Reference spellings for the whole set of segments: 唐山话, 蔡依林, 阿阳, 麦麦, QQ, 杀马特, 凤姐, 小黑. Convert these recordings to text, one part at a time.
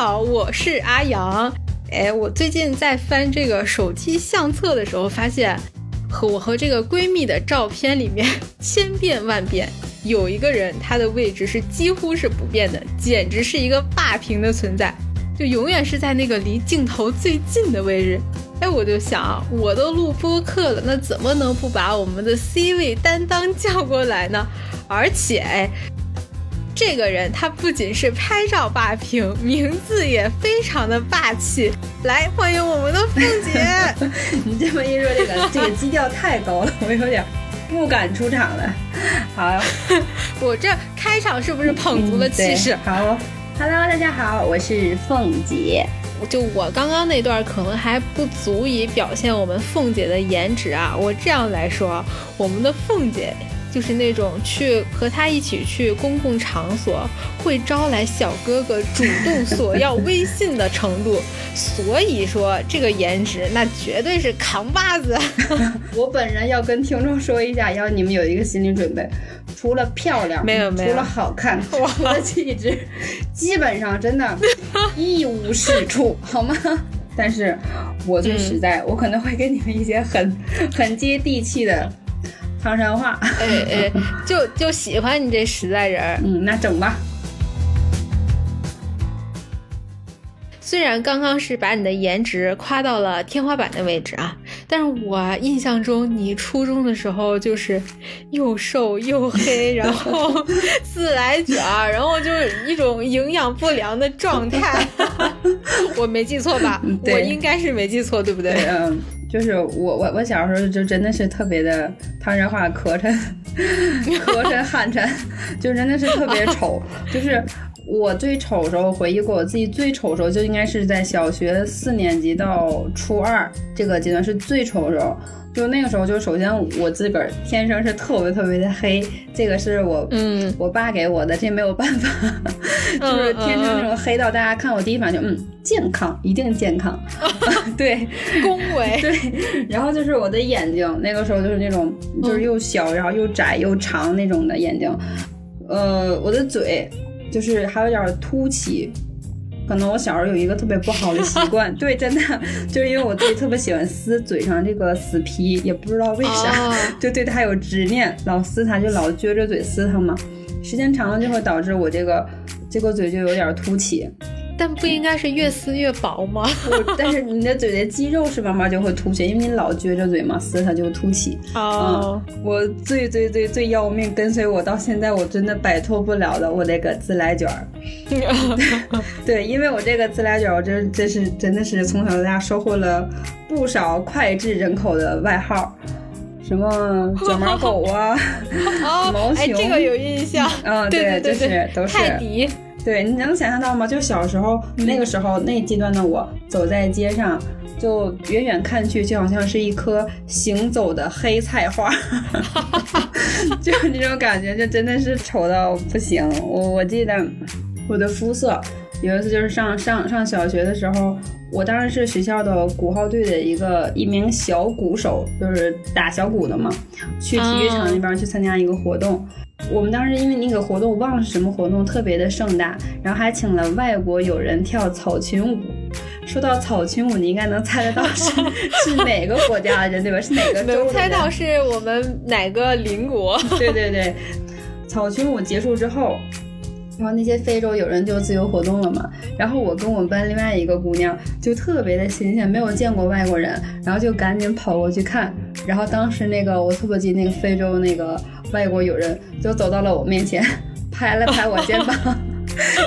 好，我是阿阳。我最近在翻这个手机相册的时候，发现我和这个闺蜜的照片里面千变万变，有一个人她的位置是几乎是不变的，简直是一个霸屏的存在，就永远是在那个离镜头最近的位置。我就想，我都录播客了，那怎么能不把我们的 C 位担当叫过来呢？而且这个人他不仅是拍照霸屏，名字也非常的霸气。来，欢迎我们的凤姐。你这么一说，这个基调太高了，我有点不敢出场了。好，我这开场是不是捧足了气势？好 ，Hello， 大家好，我是凤姐。就我刚刚那段可能还不足以表现我们凤姐的颜值啊，我这样来说，我们的凤姐就是那种去和她一起去公共场所会招来小哥哥主动索要微信的程度，所以说这个颜值那绝对是扛把子。我本人要跟听众说一下，要你们有一个心理准备，除了漂亮，没有除了好看，除了气质，基本上真的一无是处，好吗？但是我最实在，我可能会给你们一些很接地气的唐山话。就喜欢你这实在人。那整吧。虽然刚刚是把你的颜值夸到了天花板的位置啊，但是我印象中你初中的时候就是又瘦又黑，然后自来卷，然后就是一种营养不良的状态。我没记错吧？我应该是没记错，对不对？就是我小时候就真的是特别的唐山话磕碜寒碜，就真的是特别丑。就是我最丑的时候，回忆过我自己最丑的时候，就应该是在小学4年级到初2这个阶段是最丑的时候。就那个时候，就首先我自个儿天生是特别特别的黑，这个是我爸给我的，这没有办法，就是天生那种黑到大家看我第一反应就健康，一定健康，对，恭维，对。然后就是我的眼睛，那个时候就是那种就是又小然后又窄又长那种的眼睛，我的嘴就是还有点凸起。可能我小时候有一个特别不好的习惯，对，真的就是因为我自己特别喜欢撕嘴上这个死皮，也不知道为啥，就对它有执念，老撕它，就老撅着嘴撕它嘛。时间长了就会导致我这个嘴就有点凸起。但不应该是越撕越薄吗？但是你的嘴的肌肉是慢慢就会凸起，因为你老撅着嘴嘛，撕它就会凸起。我最最最最要命，跟随我到现在我真的摆脱不了的，我那个自来卷。对，因为我这个自来卷，我真的是从小到大收获了不少脍炙人口的外号，什么卷毛狗啊，毛熊，这个有印象。对，就是都是泰迪。对，你能想象到吗？就小时候那个时候那阶段的我，走在街上，就远远看去，就好像是一颗行走的黑菜花，就是那种感觉，就真的是丑到不行。我记得我的肤色，有一次就是上小学的时候，我当时是学校的鼓号队的一名小鼓手，就是打小鼓的嘛，去体育场那边去参加一个活动。我们当时因为那个活动，我忘了是什么活动，特别的盛大，然后还请了外国友人跳草裙舞。说到草裙舞，你应该能猜得到是哪个国家的人，对吧？是哪个州的人？能猜到是我们哪个邻国。对，草裙舞结束之后，然后那些非洲友人就自由活动了嘛，然后我跟我们班另外一个姑娘就特别的新鲜，没有见过外国人，然后就赶紧跑过去看，然后当时那个我特别记那个非洲那个外国友人就走到了我面前，拍了拍我肩膀，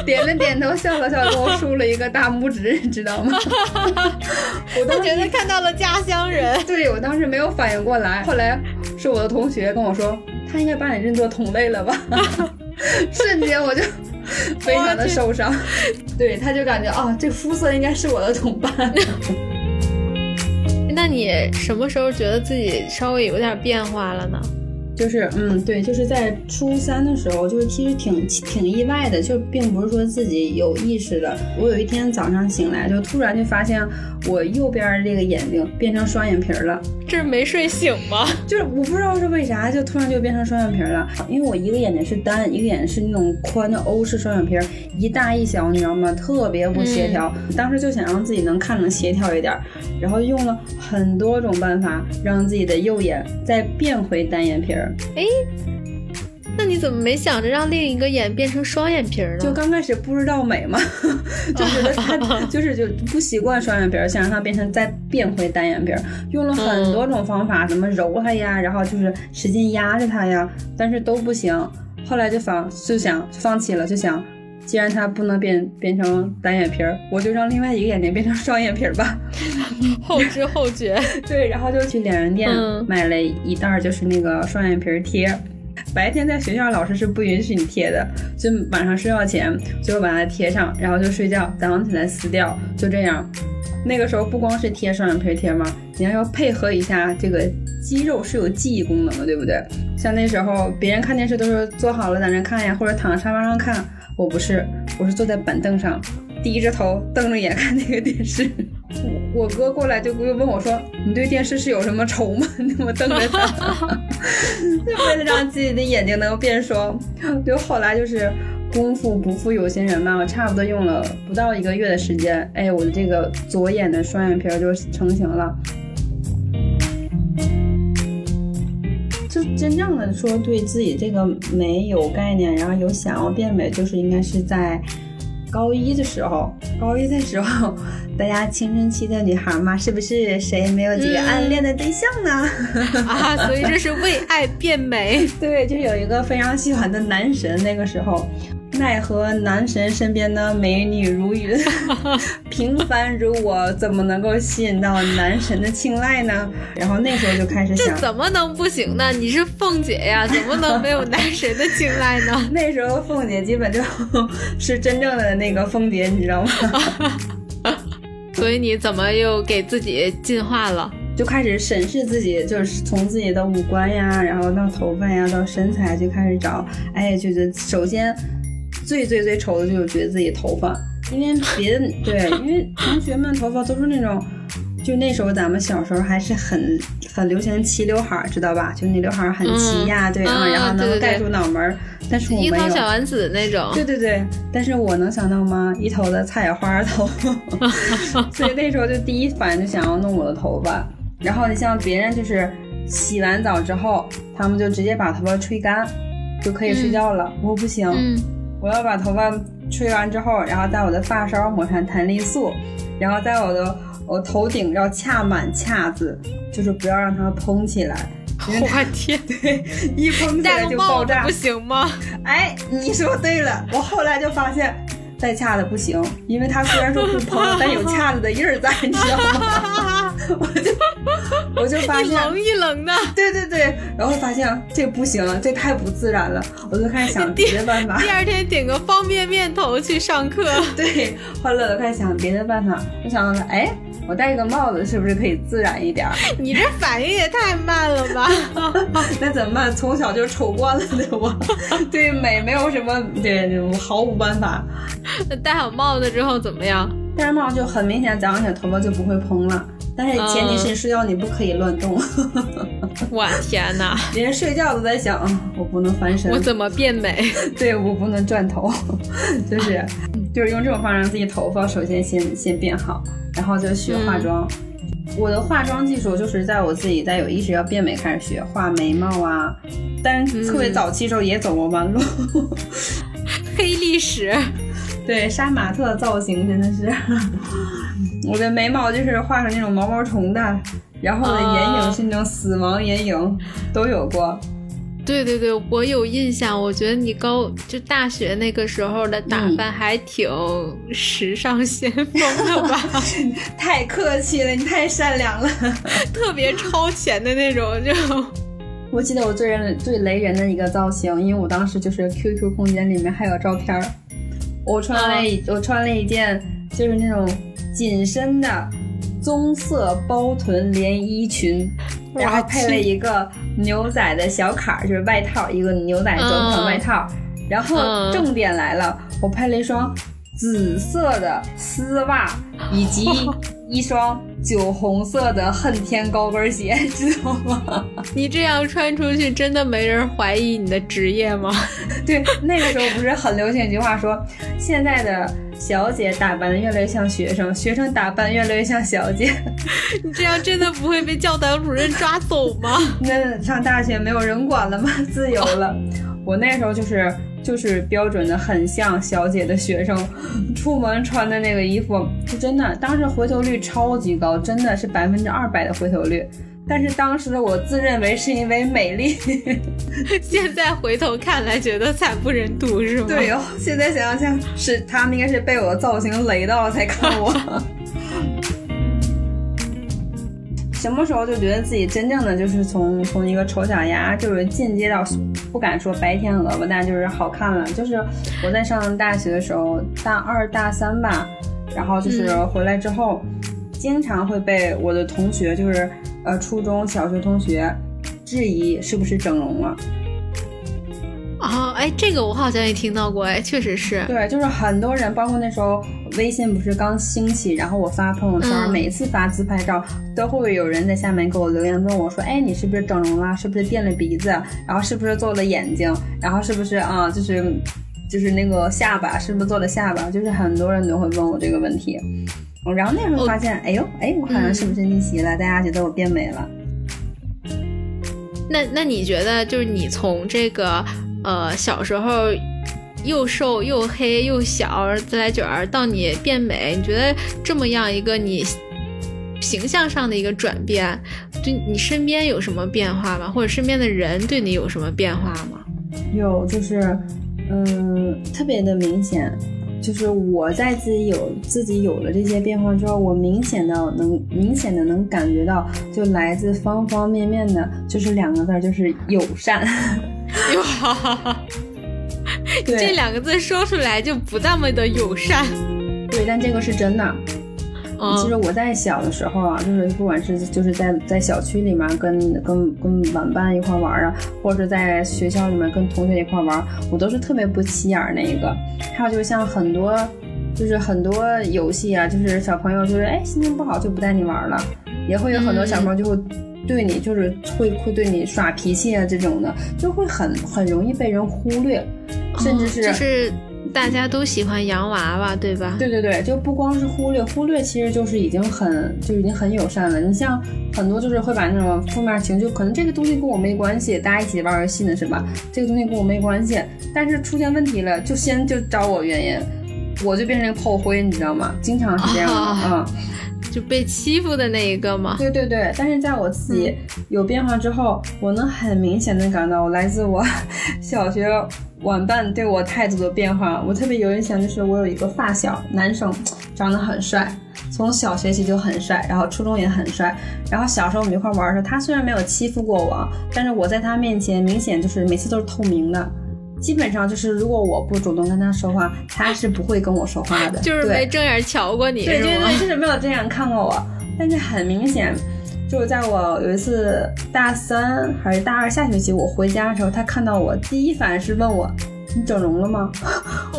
点了点头，笑了笑，给我竖了一个大拇指，知道吗？我当时觉得看到了家乡人。对，我当时没有反应过来，后来是我的同学跟我说，他应该把你认作同类了吧。瞬间我就非常的受伤。对，他就感觉这肤色应该是我的同伴。那你什么时候觉得自己稍微有点变化了呢？就是对，就是在初三的时候，就是其实挺意外的，就并不是说自己有意识的。我有一天早上醒来，就突然就发现我右边这个眼睛变成双眼皮了。这是没睡醒吗？就是我不知道是为啥，就突然就变成双眼皮了。因为我一个眼睛是单，一个眼睛是那种宽的欧式双眼皮，一大一小，你知道吗？特别不协调。当时就想让自己能看能协调一点，然后用了很多种办法让自己的右眼再变回单眼皮。哎，那你怎么没想着让另一个眼变成双眼皮呢？就刚开始不知道美嘛，就觉得他就是就不习惯双眼皮，想让它再变回单眼皮，用了很多种方法，怎么揉它呀，然后就是使劲压着它呀，但是都不行。后来就放弃了，就想既然它不能变成单眼皮，我就让另外一个眼睛变成双眼皮吧。后知后觉。对，然后就去脸人店买了一袋就是那个双眼皮贴。白天在学校老师是不允许你贴的，就晚上睡觉前就把它贴上，然后就睡觉，早上起来撕掉，就这样。那个时候不光是贴双眼皮贴嘛，你要配合一下这个肌肉是有记忆功能的，对不对？像那时候别人看电视都是坐好了在那看呀，或者躺在沙发上看，我不是，我是坐在板凳上低着头瞪着眼看那个电视。我哥过来就问我说，你对电视是有什么仇吗？那么瞪着他。就为了让自己的眼睛能够变双。就后来就是功夫不负有心人嘛，我差不多用了不到一个月的时间，哎，我的这个左眼的双眼皮就成型了。就真正的说对自己这个美有概念，然后有想要变美，就是应该是在高一的时候，大家青春期的女孩嘛，是不是谁没有几个暗恋的对象呢？啊，所以这是为爱变美。对，就是有一个非常喜欢的男神，那个时候奈何男神身边的美女如云，平凡如我怎么能够吸引到男神的青睐呢？然后那时候就开始想，这怎么能不行呢？你是凤姐呀，怎么能没有男神的青睐呢？那时候凤姐基本就是真正的那个凤姐，你知道吗？所以你怎么又给自己进化了？就开始审视自己，就是从自己的五官呀，然后到头发呀，到身材，就开始找，哎，就是首先。最最最丑的就是觉得自己头发，因为别的对，因为同学们头发都是那种，就那时候咱们小时候还是很流行齐刘海，知道吧？就那刘海很齐呀，对啊，然后能盖住脑门儿。但是我没有。樱桃小丸子那种。对对对，但是我能想到吗？一头的菜花头，所以那时候就第一反应就想要弄我的头发。然后你像别人就是洗完澡之后，他们就直接把头发吹干，就可以睡觉了。我不行。我要把头发吹完之后，然后在我的发梢抹上弹力素，然后在我头顶要恰满恰子，就是不要让它蓬起来。我天，对，一蓬起来就爆炸，不行吗？哎，你说对了，我后来就发现再恰的不行，因为它虽然说不蓬，但有恰子的印儿在，你知道吗？我就发现一冷的，对对对，然后发现这不行，这太不自然了，我就开始想别的办法。第二天点个方便面头去上课。对，后来我就开始想别的办法，我想到哎，我戴一个帽子是不是可以自然一点？你这反应也太慢了吧？那怎么办？从小就丑惯了的我，对美没有什么，对我毫无办法。那戴好帽子之后怎么样？戴上帽子就很明显，早上起来头发就不会蓬了。但是前提是睡觉你不可以乱动。我天哪！连睡觉都在想，我不能翻身，我怎么变美？对，我不能转头，就是用这种方式让自己头发首先先变好，然后就学化妆。我的化妆技术就是在我自己在有意识要变美开始学画眉毛啊，但是特别早期时候也走过弯路，黑历史。对，杀马特的造型真的是。我的眉毛就是画成那种毛毛虫的，然后我的眼影是那种死亡眼影，都有过。对对对，我有印象。我觉得你大学那个时候的打扮还挺时尚先锋的吧？太客气了，你太善良了，特别超前的那种就。我记得我最雷人的一个造型，因为我当时就是 QQ 空间里面还有照片，我穿了一件就是那种紧身的棕色包臀连衣裙，然后配了一个牛仔的小坎，就是外套，一个牛仔短款外套。然后重点来了，我配了一双紫色的丝袜，以及一双酒红色的恨天高跟鞋，知道吗？你这样穿出去，真的没人怀疑你的职业吗？对，那个时候不是很流行一句话说，现在的小姐打扮的越来越像学生，学生打扮越来越像小姐。你这样真的不会被教导主任抓走吗？那上大学没有人管了吗？自由了。我那时候就是标准的很像小姐的学生，出门穿的那个衣服，就真的当时回头率超级高，真的是200%的回头率。但是当时的我自认为是因为美丽，现在回头看来觉得惨不忍睹，是吗？对哦，现在想想是他们应该是被我的造型雷到才看我。什么时候就觉得自己真正的就是从一个丑小鸭，就是进阶到不敢说白天鹅吧，但就是好看了。就是我在上大学的时候，大2、大3吧，然后就是回来之后，经常会被我的同学，就是初中小学同学质疑是不是整容了。哦，哎，这个我好像也听到过，哎，确实是。对，就是很多人，包括那时候微信不是刚兴起，然后我发朋友圈，每次发自拍照，都会有人在下面给我留言问我说，哎，你是不是整容了？是不是垫了鼻子？然后是不是做了眼睛？然后是不是啊，就是那个下巴，是不是做了下巴？就是很多人都会问我这个问题。然后那时候发现，哎呦，哎，我好像是不是逆袭了？大家觉得我变美了。那你觉得就是你从这个？小时候又瘦又黑又小自来卷儿，到你变美，你觉得这么样一个你形象上的一个转变，对你身边有什么变化吗？或者身边的人对你有什么变化吗？有，就是特别的明显。就是我在自己有了这些变化之后，我明显的能感觉到，就来自方方面面的，就是两个字，就是友善。你这两个字说出来就不那么的友善。对，但这个是真的。其实我在小的时候啊，就是不管是就是在小区里面跟晚班一块玩啊，或者在学校里面跟同学一块玩，我都是特别不起眼那一个。还有就像很多游戏啊，就是小朋友就是哎心情不好就不带你玩了，也会有很多小朋友就会对你就是会对你耍脾气啊，这种的就会很容易被人忽略，甚至是就是大家都喜欢洋娃娃，对吧？对对对，就不光是忽略，其实就是已经很友善了。你像很多就是会把那种负面情绪，可能这个东西跟我没关系，大家一起玩游戏呢是吧？这个东西跟我没关系，但是出现问题了就找我原因，我就变成炮灰，你知道吗？经常是这样的啊。就被欺负的那一个嘛。对对对，但是在我自己有变化之后，我能很明显的感到我来自我小学晚班对我态度的变化。我特别有印象，就是我有一个发小，男生长得很帅，从小学起就很帅，然后初中也很帅，然后小时候我们一块玩的时候，他虽然没有欺负过我，但是我在他面前明显就是每次都是透明的，基本上就是如果我不主动跟他说话，他是不会跟我说话的，就是没正眼瞧过你。对对对，就是没有正眼看过我。但是很明显，就是在我有一次大3还是大2下学期我回家的时候，他看到我第一反应是问我，你整容了吗？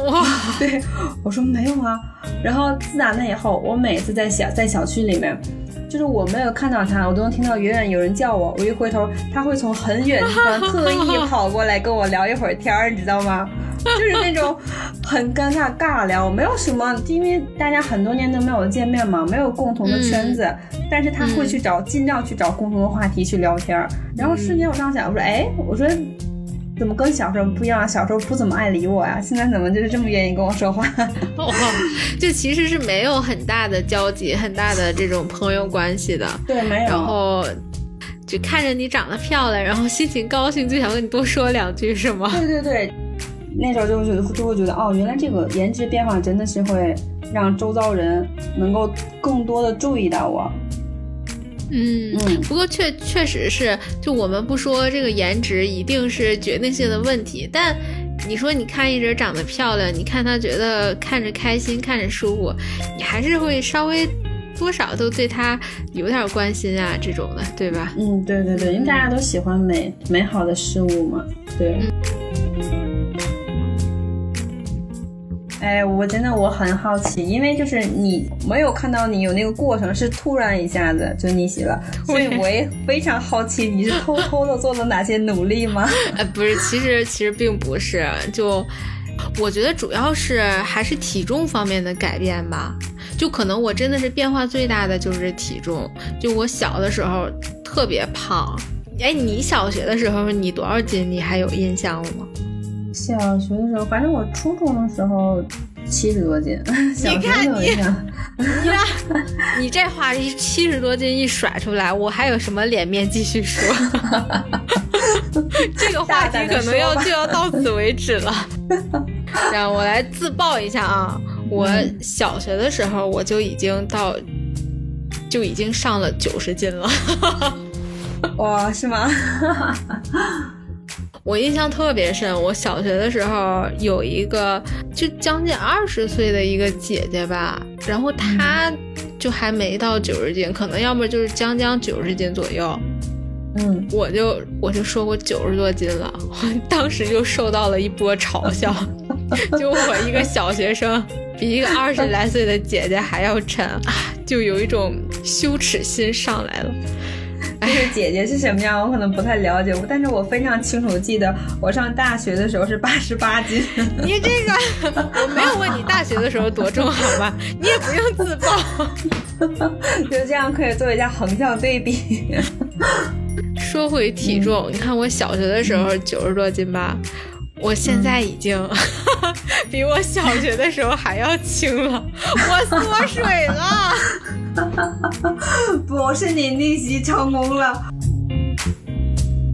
哇！对，我说没有啊。然后自打那以后，我每次在小区里面，就是我没有看到他，我都能听到远远有人叫我，我一回头他会从很远的地方特意跑过来跟我聊一会儿天，你知道吗？就是那种很尴尬尬聊，没有什么，因为大家很多年都没有见面嘛，没有共同的圈子，但是他会去尽量去找共同的话题去聊天，然后瞬间我当时想，我说怎么跟小时候不一样？小时候不怎么爱理我呀，现在怎么就是这么愿意跟我说话？就其实是没有很大的交集，很大的这种朋友关系的。对，没有。然后就看着你长得漂亮，然后心情高兴，就想跟你多说两句，是吗？对对对，那时候就会觉得哦，原来这个颜值变化真的是会让周遭人能够更多的注意到我。不过确实是，就我们不说这个颜值一定是决定性的问题，但你说你看一人长得漂亮，你看他觉得看着开心看着舒服，你还是会稍微多少都对他有点关心啊这种的，对吧？嗯，对对对，因为大家都喜欢美好的事物嘛，对。哎，我真的我很好奇，因为就是你没有看到你有那个过程，是突然一下子就逆袭了，所以我也非常好奇你是偷偷的做了哪些努力吗？不是，其实并不是，就我觉得主要是还是体重方面的改变吧，就可能我真的是变化最大的就是体重，就我小的时候特别胖。哎，你小学的时候你多少斤？你还有印象吗？小学的时候，反正我初中的时候70多斤。你看你这话一70多斤一甩出来，我还有什么脸面继续说？这个话题可能就要到此为止了。让我来自曝一下啊，我小学的时候我就已经上了90斤了。哇，是吗？我印象特别深，我小学的时候有一个就将近20岁的一个姐姐吧，然后她就还没到90斤，可能要么就是将90斤左右。嗯，我就说过90多斤了，我当时就受到了一波嘲笑，就我一个小学生比一个20来岁的姐姐还要沉，就有一种羞耻心上来了。这个姐姐是什么样我可能不太了解，但是我非常清楚记得我上大学的时候是88斤。你这个我没有问你大学的时候多重好吧，你也不用自曝。就这样可以做一下横向对比。说回体重，你看我小学的时候90多斤吧，我现在已经比我小学的时候还要轻了，我缩水了。不是，你逆袭成功了。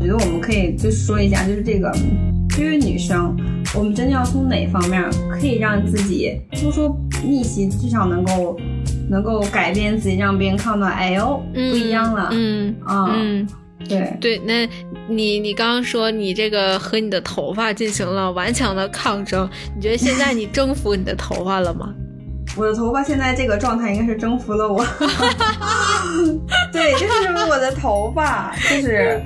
我觉得我们可以就说一下，就是这个对于女生，我们真的要从哪方面可以让自己不说逆袭，至少能够改变自己，让别人看到哎呦不一样了。对，那你刚刚说你这个和你的头发进行了顽强的抗争，你觉得现在你征服你的头发了吗？我的头发现在这个状态应该是征服了我。对，就是我的头发，就是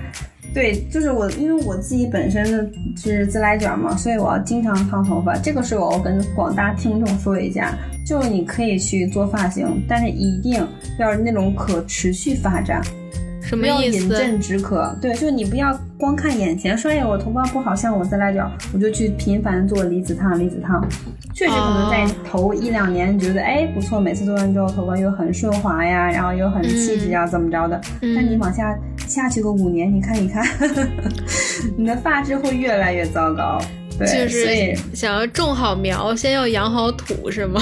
对，就是我，因为我自己本身的是自来卷嘛，所以我要经常烫头发。这个是我跟广大听众说一下，就你可以去做发型，但是一定要是那种可持续发展。什么意思？不要饮鸩止渴。对，就你不要光看眼前，说哎我头发不好，像我自来卷，我就去频繁做离子烫。确实可能在头1-2年你觉得哎不错，每次做完之后头发又很顺滑呀，然后又很气质呀，怎么着的。但你往下去个5年，你看一看，你的发质会越来越糟糕。对，就是想要种好苗，先要养好土，是吗？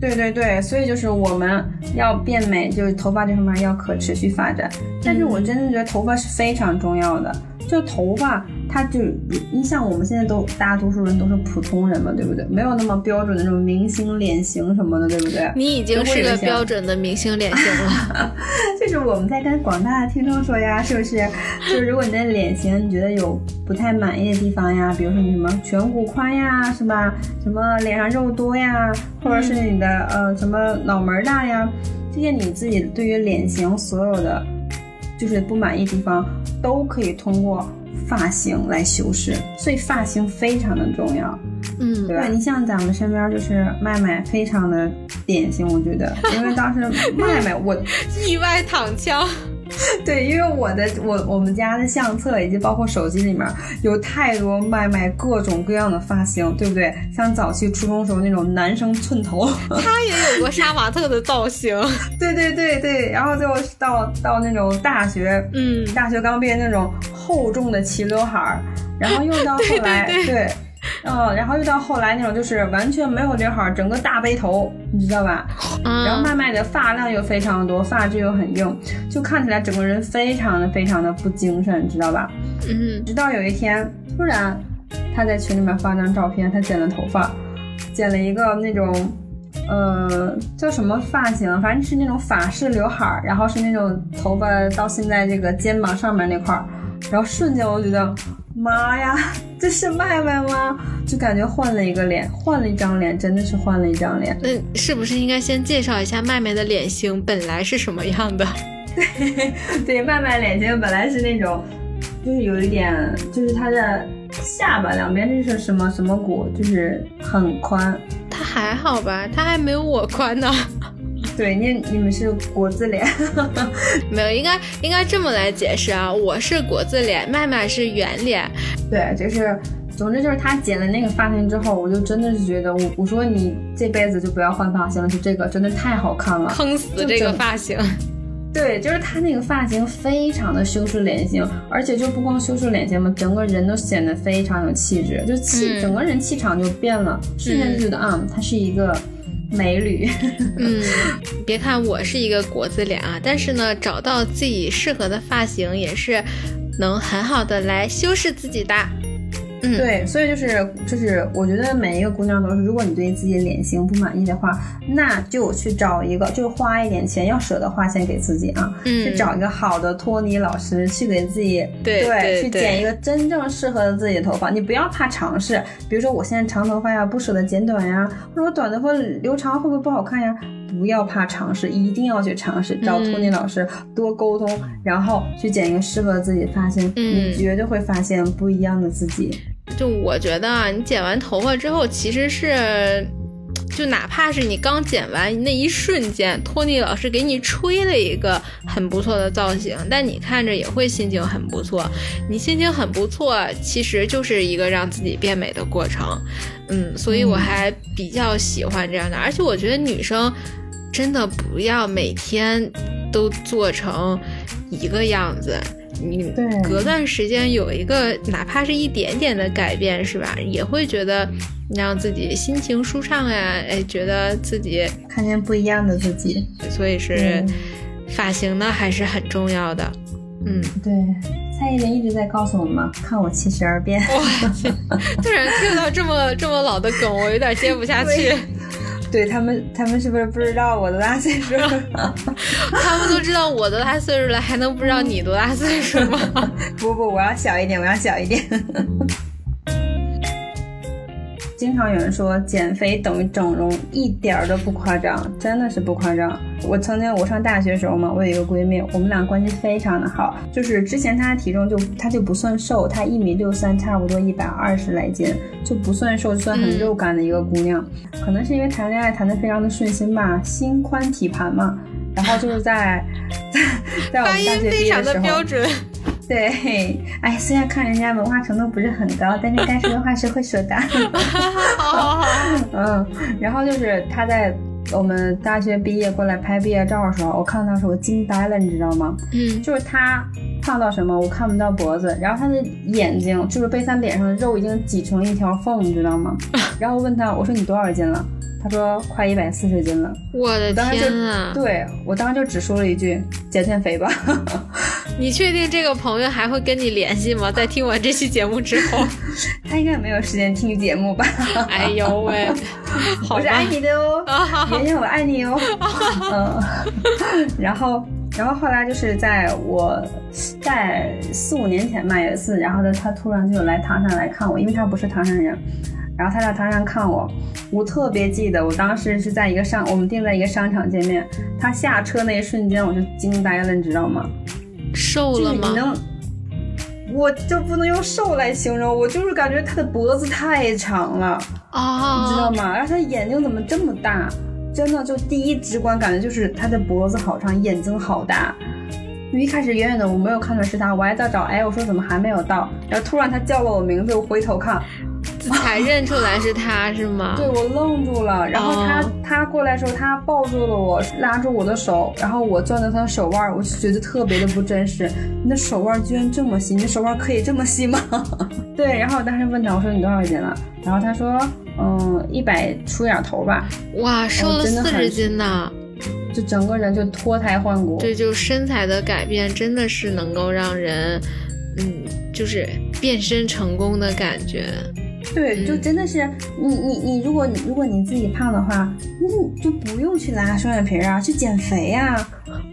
对对对，所以就是我们要变美，就是头发这方面要可持续发展。但是我真的觉得头发是非常重要的，就头发它就你像我们现在都大多数人都是普通人嘛，对不对？没有那么标准的那种明星脸型什么的，对不对？你已经是个标准的明星脸型了。就是我们在跟广大的听众说呀，是不是？就是如果你的脸型你觉得有不太满意的地方呀，比如说你什么颧骨宽呀，是吧？什么脸上肉多呀，或者是你的什么脑门大呀，这些你自己对于脸型所有的就是不满意的地方，都可以通过发型来修饰，所以发型非常的重要。对吧？你像咱们身边就是麦麦非常的典型，我觉得，因为当时麦麦我意外躺枪。对，因为我们家的相册以及包括手机里面有太多麦麦各种各样的发型，对不对？像早期初中时候那种男生寸头，他也有过杀马特的造型。对对对对，然后就到那种大学刚毕业那种厚重的齐刘海，然后又到后来对。然后又到后来那种就是完全没有刘海，整个大背头，你知道吧？然后慢慢的发量又非常多，发质又很硬，就看起来整个人非常的不精神，你知道吧？直到有一天，突然他在群里面发张照片，他剪了头发，剪了一个那种叫什么发型，反正是那种法式刘海，然后是那种头发到现在这个肩膀上面那块，然后瞬间我觉得妈呀，这是麦麦吗？就感觉换了一个脸，换了一张脸，真的是换了一张脸。那是不是应该先介绍一下麦麦的脸型本来是什么样的？对，麦麦脸型本来是那种，就是有一点，就是她的下巴两边这是什么什么骨，就是很宽。她还好吧？她还没有我宽呢。对，你们是国字脸。没有，应该这么来解释啊，我是国字脸，麦麦是圆脸。对，就是总之就是他剪了那个发型之后，我就真的是觉得我说你这辈子就不要换发型了，就这个真的太好看了，坑死这个发型。对，就是他那个发型非常的修饰脸型，而且就不光修饰脸型嘛，整个人都显得非常有气质，就整个人气场就变了，瞬间就觉得他是一个美女。别看我是一个国字脸啊，但是呢找到自己适合的发型也是能很好的来修饰自己的。对，所以就是我觉得每一个姑娘都是，如果你对自己的脸型不满意的话，那就去找一个，就是花一点钱，要舍得花钱给自己啊，去找一个好的托尼老师去给自己对去剪一个真正适合的自己的头发。你不要怕尝试，比如说我现在长头发呀，不舍得剪短呀，或者我短头发留长会不会不好看呀？不要怕尝试，一定要去尝试，找托尼老师多沟通，然后去剪一个适合自己的发型，你绝对会发现不一样的自己。就我觉得啊，你剪完头发之后，其实是就哪怕是你刚剪完那一瞬间，托尼老师给你吹了一个很不错的造型，但你看着也会心情很不错。你心情很不错，其实就是一个让自己变美的过程。所以我还比较喜欢这样的，而且我觉得女生真的不要每天都做成一个样子，你隔段时间有一个哪怕是一点点的改变，是吧，也会觉得让自己心情舒畅呀，觉得自己看见不一样的自己。所以是发型呢还是很重要的。对，蔡依林一直在告诉我们，看我72变。哇，突然听到这么老的梗，我有点接不下去。对，他们是不是不知道我多大岁数了？他们都知道我多大岁数了，还能不知道你多大岁数吗？不，我要小一点，我要小一点。经常有人说减肥等于整容，一点都不夸张，真的是不夸张。我上大学的时候嘛，我有一个闺蜜，我们俩关系非常的好。就是之前她的体重她就不算瘦，她1.63米，差不多120来斤，就不算瘦，算很肉感的一个姑娘。可能是因为谈恋爱谈得非常的顺心吧，心宽体盘嘛。然后就是在我们大学毕业的时候，发音非常的标准。对，虽然看人家文化程度不是很高，但是该说的话是会说的。然后就是他在我们大学毕业过来拍毕业照的时候，我看到时候我惊呆了，你知道吗？就是他胖到什么，我看不到脖子，然后他的眼睛就是被他脸上的肉已经挤成一条缝，你知道吗？然后我问他，我说你多少斤了？他说快140斤了。我的天啊！对，我当时就只说了一句减减肥吧。你确定这个朋友还会跟你联系吗？在听完这期节目之后。他应该没有时间听节目吧。哎呦喂，好吧，我是爱你的哦，妍妍，我爱你哦。然后后来就是在4-5年前吧，有一次，然后他突然就来唐山来看我，因为他不是唐山人，然后他在唐山看我，我特别记得，我当时是在我们定在一个商场见面，他下车那一瞬间我就惊呆了，你知道吗？瘦了吗？我就不能用瘦来形容，我就是感觉他的脖子太长了啊，你知道吗？然后他眼睛怎么这么大？真的就第一直观感觉就是他的脖子好长，眼睛好大。一开始远远的我没有看出来是他，我还在找，我说怎么还没有到？然后突然他叫了我名字，我回头看。才认出来是他，是吗？对，我愣住了。然后他过来的时候，他抱住了我，拉住我的手，然后我攥着他的手腕，我就觉得特别的不真实。你的手腕居然这么细，你的手腕可以这么细吗？对。然后我当时问他，我说你多少斤了？然后他说，100出点头吧。哇，瘦了40斤呢。就整个人就脱胎换骨。对，就身材的改变真的是能够让人，就是变身成功的感觉。对，就真的是你如果你自己胖的话，你就不用去拉双眼皮啊，去减肥啊，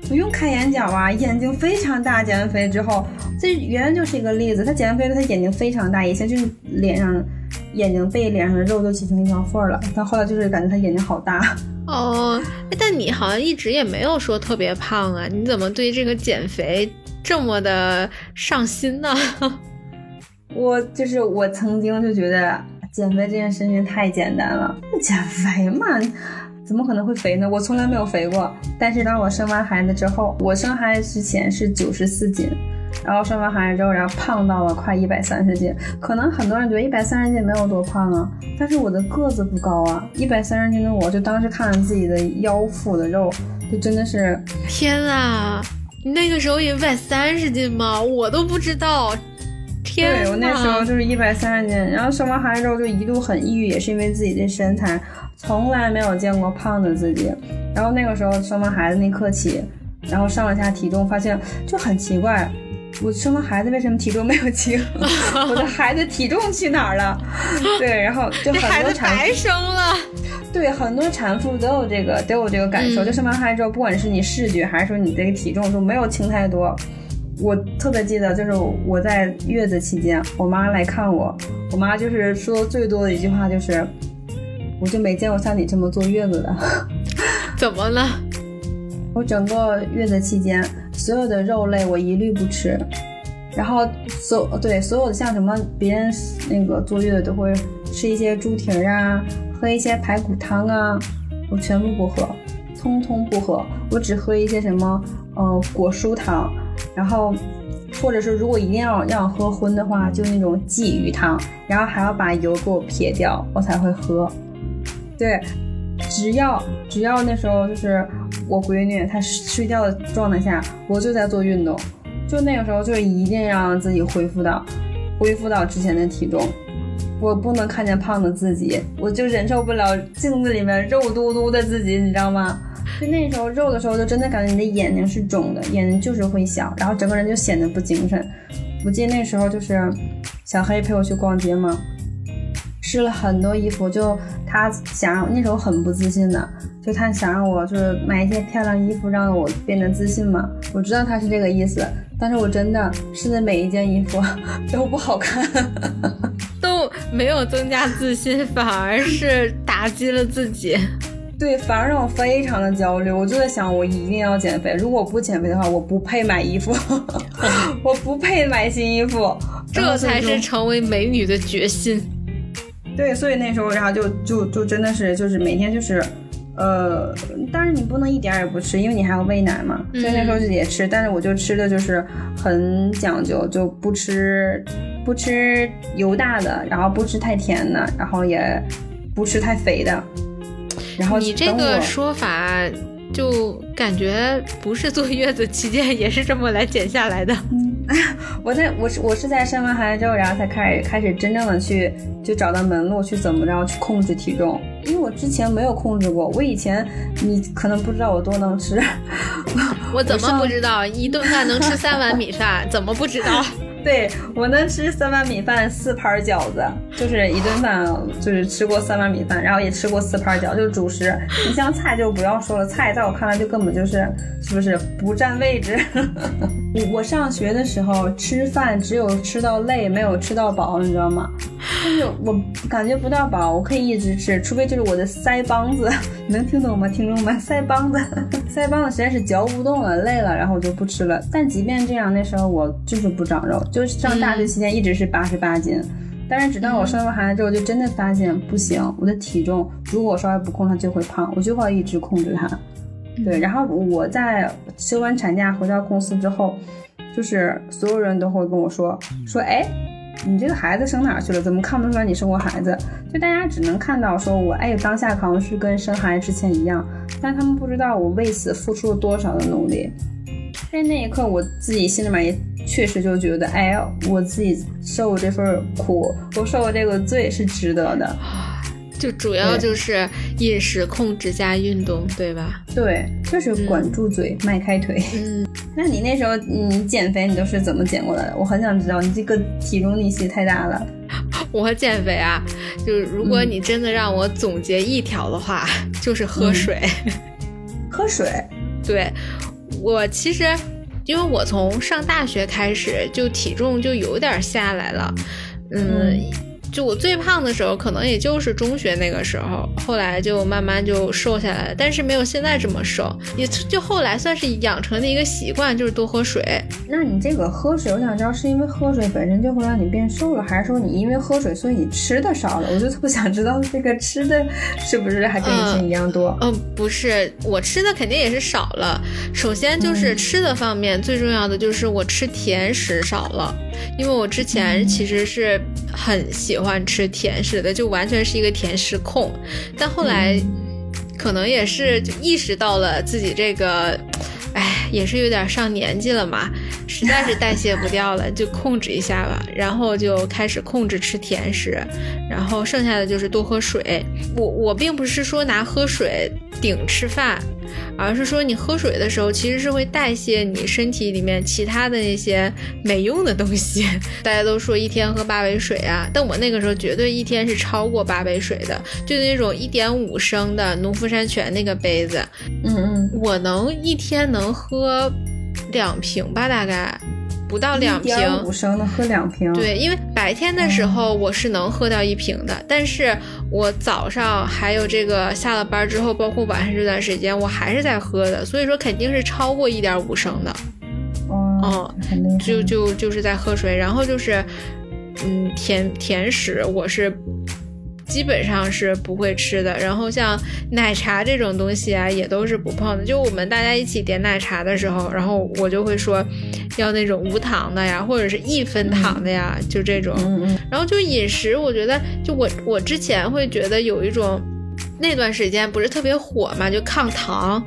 不用看眼角啊，眼睛非常大。减肥之后，这原来就是一个例子，他减肥了，他眼睛非常大，以前就是脸上眼睛背脸上的肉都挤成一条缝了，但后来就是感觉他眼睛好大。哦，但你好像一直也没有说特别胖啊，你怎么对这个减肥这么的上心呢？我曾经就觉得减肥这件事情太简单了，减肥嘛怎么可能会肥呢？我从来没有肥过。但是当我生完孩子之后，我生孩子之前是94斤，然后生完孩子之后，然后胖到了快130斤。可能很多人觉得130斤没有多胖啊，但是我的个子不高啊，130斤的我就当时看着自己的腰腹的肉，就真的是天啊！你那个时候130斤吗？我都不知道。对，我那时候就是130斤，然后生完孩子之后就一度很抑郁，也是因为自己的身材从来没有见过胖的自己。然后那个时候生完孩子那刻起，然后上了下体重，发现就很奇怪，我生完孩子为什么体重没有轻？我的孩子体重去哪儿了？对，然后就很多产妇白生了。对，很多产妇都有这个感受，就生完孩子之后，不管是你视觉还是说你这个体重就没有轻太多。我特别记得，就是我在月子期间，我妈来看我，我妈就是说最多的一句话就是，我就没见过像你这么坐月子的。怎么了？我整个月子期间，所有的肉类我一律不吃，然后所有的像什么别人那个坐月子都会吃一些猪蹄啊，喝一些排骨汤啊，我全部不喝，通通不喝，我只喝一些什么果蔬汤。然后或者是如果一定要让我喝荤的话，就那种鲫鱼汤，然后还要把油给我撇掉我才会喝。对，只要那时候就是我闺女她睡觉的状态下，我就在做运动，就那个时候就是一定让自己恢复到之前的体重。我不能看见胖的自己，我就忍受不了镜子里面肉嘟嘟的自己，你知道吗？就那时候肉的时候，就真的感觉你的眼睛是肿的，眼睛就是会小，然后整个人就显得不精神。我记得那时候就是小黑陪我去逛街嘛，试了很多衣服，就他想让那时候很不自信的，就他想让我就是买一些漂亮衣服让我变得自信嘛。我知道他是这个意思，但是我真的试的每一件衣服都不好看。都没有增加自信，反而是打击了自己。对，反而让我非常的焦虑。我就在想，我一定要减肥，如果我不减肥的话，我不配买衣服。我不配买新衣服，这才是成为美女的决心。对，所以那时候然后就真的是就是每天就是当然你不能一点也不吃，因为你还要喂奶嘛，所以那时候就也吃，但是我就吃的就是很讲究，就不吃油大的，然后不吃太甜的，然后也不吃太肥的。然后你这个说法就感觉不是坐月子期间也是这么来减下来的。我是在生完孩子之后，然后才开始真正的去就找到门路去怎么着去控制体重，因为我之前没有控制过。我以前你可能不知道我多能吃。我怎么不知道？一顿饭能吃3碗米饭，怎么不知道？对，我能吃3碗米饭4盘饺子，就是一顿饭就是吃过3碗米饭，然后也吃过4盘饺子，就是主食。你像菜就不要说了，菜在我看来就根本就是是不是不占位置。我上学的时候吃饭只有吃到累没有吃到饱，你知道吗？就是我感觉不到饱，我可以一直吃，除非就是我的腮帮子，能听懂吗听众们？腮帮子实在是嚼不动了，累了，然后我就不吃了。但即便这样，那时候我就是不长肉，就是上大学期间一直是88斤，但是直到我生完孩子之后，就真的发现不行，我的体重如果我稍微不控制它就会胖，我就会一直控制它。对，然后我在休完产假回到公司之后，就是所有人都会跟我说哎，你这个孩子生哪去了？怎么看不出来你生过孩子？就大家只能看到说我哎，当下可能是跟生孩子之前一样，但他们不知道我为此付出了多少的努力。在那一刻，我自己心里面也确实就觉得，哎，我自己受这份苦，我受这个罪是值得的。就主要就是饮食控制加运动，对吧？对，就是管住嘴，迈开腿。嗯，那你那时候你减肥，你都是怎么减过来的？我很想知道，你这个体重逆袭太大了。我减肥啊，就是如果你真的让我总结一条的话，就是喝水。喝水。对。我其实因为我从上大学开始就体重就有点下来了，就我最胖的时候可能也就是中学那个时候，后来就慢慢就瘦下来了，但是没有现在这么瘦，也就后来算是养成的一个习惯，就是多喝水。那你这个喝水，我想知道是因为喝水本身就会让你变瘦了，还是说你因为喝水所以吃的少了？我就特别想知道这个吃的是不是还跟以前一样多。不是，我吃的肯定也是少了，首先就是吃的方面，最重要的就是我吃甜食少了，因为我之前其实是很喜欢吃甜食的，就完全是一个甜食控，但后来可能也是就意识到了自己这个也是有点上年纪了嘛，实在是代谢不掉了，就控制一下吧，然后就开始控制吃甜食，然后剩下的就是多喝水。我并不是说拿喝水顶吃饭，而是说你喝水的时候其实是会代谢你身体里面其他的那些没用的东西。大家都说一天喝8杯水啊，但我那个时候绝对一天是超过8杯水的，就那种1.5升的农夫山泉那个杯子，我能一天能喝2瓶吧，大概不到2瓶， 1.5升的喝2瓶。对，因为白天的时候我是能喝到1瓶的，但是我早上还有这个下了班之后，包括晚上这段时间我还是在喝的，所以说肯定是超过 1.5 升的。就是在喝水，然后就是甜食我是基本上是不会吃的，然后像奶茶这种东西啊，也都是不碰的。就我们大家一起点奶茶的时候，然后我就会说要那种无糖的呀，或者是1分糖的呀，就这种。然后就饮食，我觉得就我之前会觉得有一种，那段时间不是特别火嘛，就抗糖。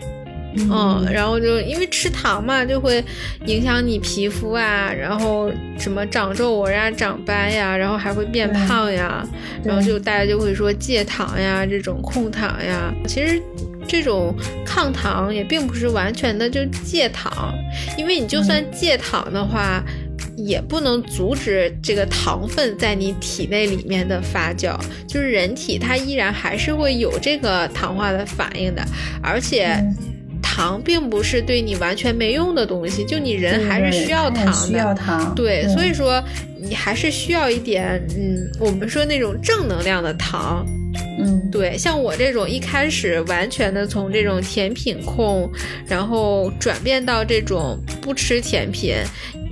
然后就因为吃糖嘛，就会影响你皮肤啊，然后什么长皱纹啊、长斑呀，然后还会变胖呀，然后就大家就会说戒糖呀，这种控糖呀。其实这种抗糖也并不是完全的就戒糖，因为你就算戒糖的话，也不能阻止这个糖分在你体内里面的发酵，就是人体它依然还是会有这个糖化的反应的，而且糖并不是对你完全没用的东西，就你人还是需要糖的，需要糖。对，所以说你还是需要一点，我们说那种正能量的糖。对，像我这种一开始完全的从这种甜品控，然后转变到这种不吃甜品，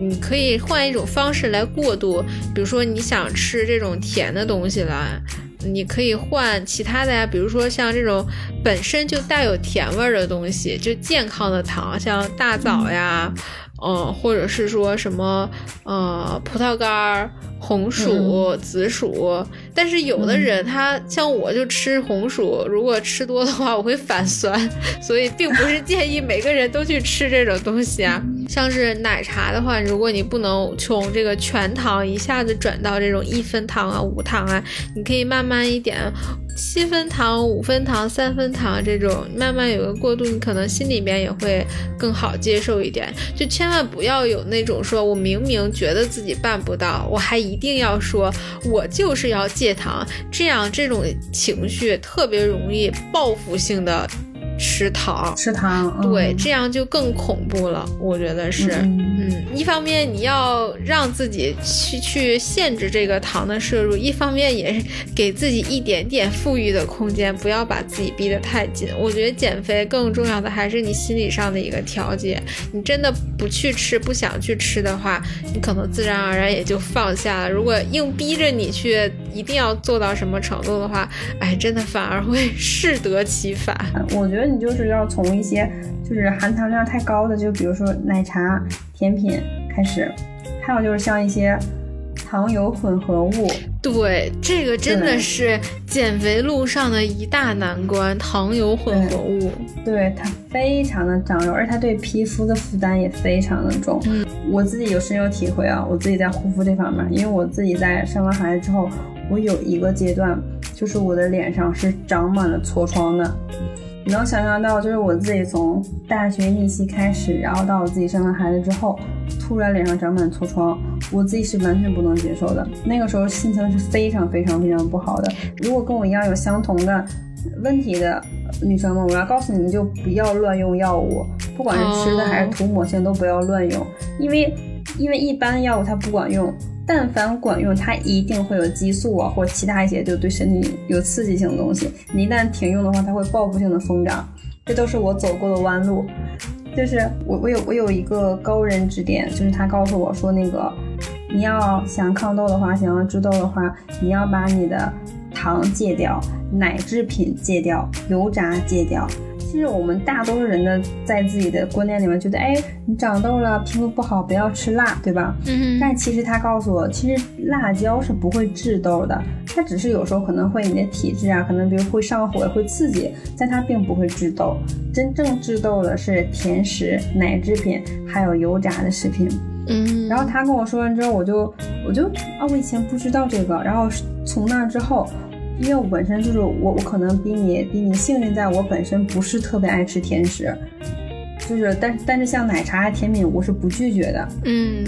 你可以换一种方式来过渡，比如说你想吃这种甜的东西了，你可以换其他的呀，比如说像这种本身就带有甜味的东西，就健康的糖，像大枣呀，或者是说什么葡萄干、红薯、紫薯。但是有的人他像我就吃红薯，如果吃多的话我会反酸，所以并不是建议每个人都去吃这种东西啊。像是奶茶的话，如果你不能从这个全糖一下子转到这种1分糖啊、无糖啊，你可以慢慢一点，7分糖、5分糖、3分糖，这种慢慢有个过渡，你可能心里面也会更好接受一点。就千万不要有那种说我明明觉得自己办不到，我还一定要说我就是要戒糖，这种情绪特别容易报复性的吃糖，对，这样就更恐怖了，我觉得是。一方面你要让自己去限制这个糖的摄入，一方面也是给自己一点点富裕的空间，不要把自己逼得太紧。我觉得减肥更重要的还是你心理上的一个调节，你真的不去吃，不想去吃的话，你可能自然而然也就放下了。如果硬逼着你去一定要做到什么程度的话，真的反而会适得其反。我觉得你就是要从一些就是含糖量太高的，就比如说奶茶、甜品开始，还有就是像一些糖油混合物。对，这个真的是减肥路上的一大难关，糖油混合物。对，它非常的长油，而它对皮肤的负担也非常的重。我自己有深有体会啊，我自己在护肤这方面，因为我自己在生完孩子之后，我有一个阶段就是我的脸上是长满了痤疮的。你能想象到，就是我自己从大学逆袭开始，然后到我自己生完孩子之后，突然脸上长满痤疮，我自己是完全不能接受的。那个时候心情是非常非常非常不好的。如果跟我一样有相同的问题的女生们，我要告诉你们就不要乱用药物，不管是吃的还是涂抹性都不要乱用，因为一般药物它不管用，但凡管用它一定会有激素啊或者其他一些就对身体有刺激性的东西，你一旦停用的话它会报复性的疯长，这都是我走过的弯路。就是我有一个高人指点，就是他告诉我说，那个你要想抗痘的话，想要治痘的话，你要把你的糖戒掉，奶制品戒掉，油炸戒掉。其实我们大多数人的在自己的观念里面觉得，哎，你长痘了，皮肤不好，不要吃辣，对吧？嗯。但其实他告诉我，其实辣椒是不会治痘的，它只是有时候可能会你的体质啊，可能比如会上火，会刺激，但它并不会治痘。真正治痘的是甜食、奶制品，还有油炸的食品。嗯。然后他跟我说完之后，我就啊，我以前不知道这个，然后从那之后。因为我本身就是我可能比你幸运，在我本身不是特别爱吃甜食，就是但是像奶茶甜品我是不拒绝的。嗯，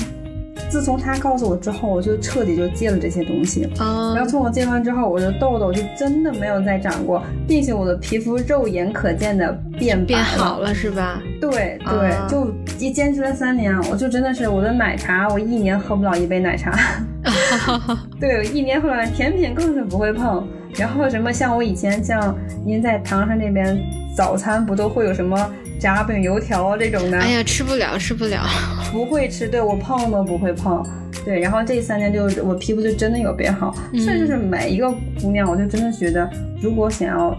自从他告诉我之后，我就彻底就戒了这些东西。嗯，然后从我戒完之后，我的痘痘就真的没有再长过，并且我的皮肤肉眼可见的变好了，是吧？对对，就一坚持了3年，我就真的是我的奶茶，我一年喝不了一杯奶茶。对，我一年喝不了甜品，更是不会碰。然后什么像我以前像您在唐山那边早餐不都会有什么炸饼油条这种的，哎呀吃不了，不会吃，对，我碰都不会碰。对，然后这3年就我皮肤就真的有变好，所以就是每一个姑娘我就真的觉得，如果想要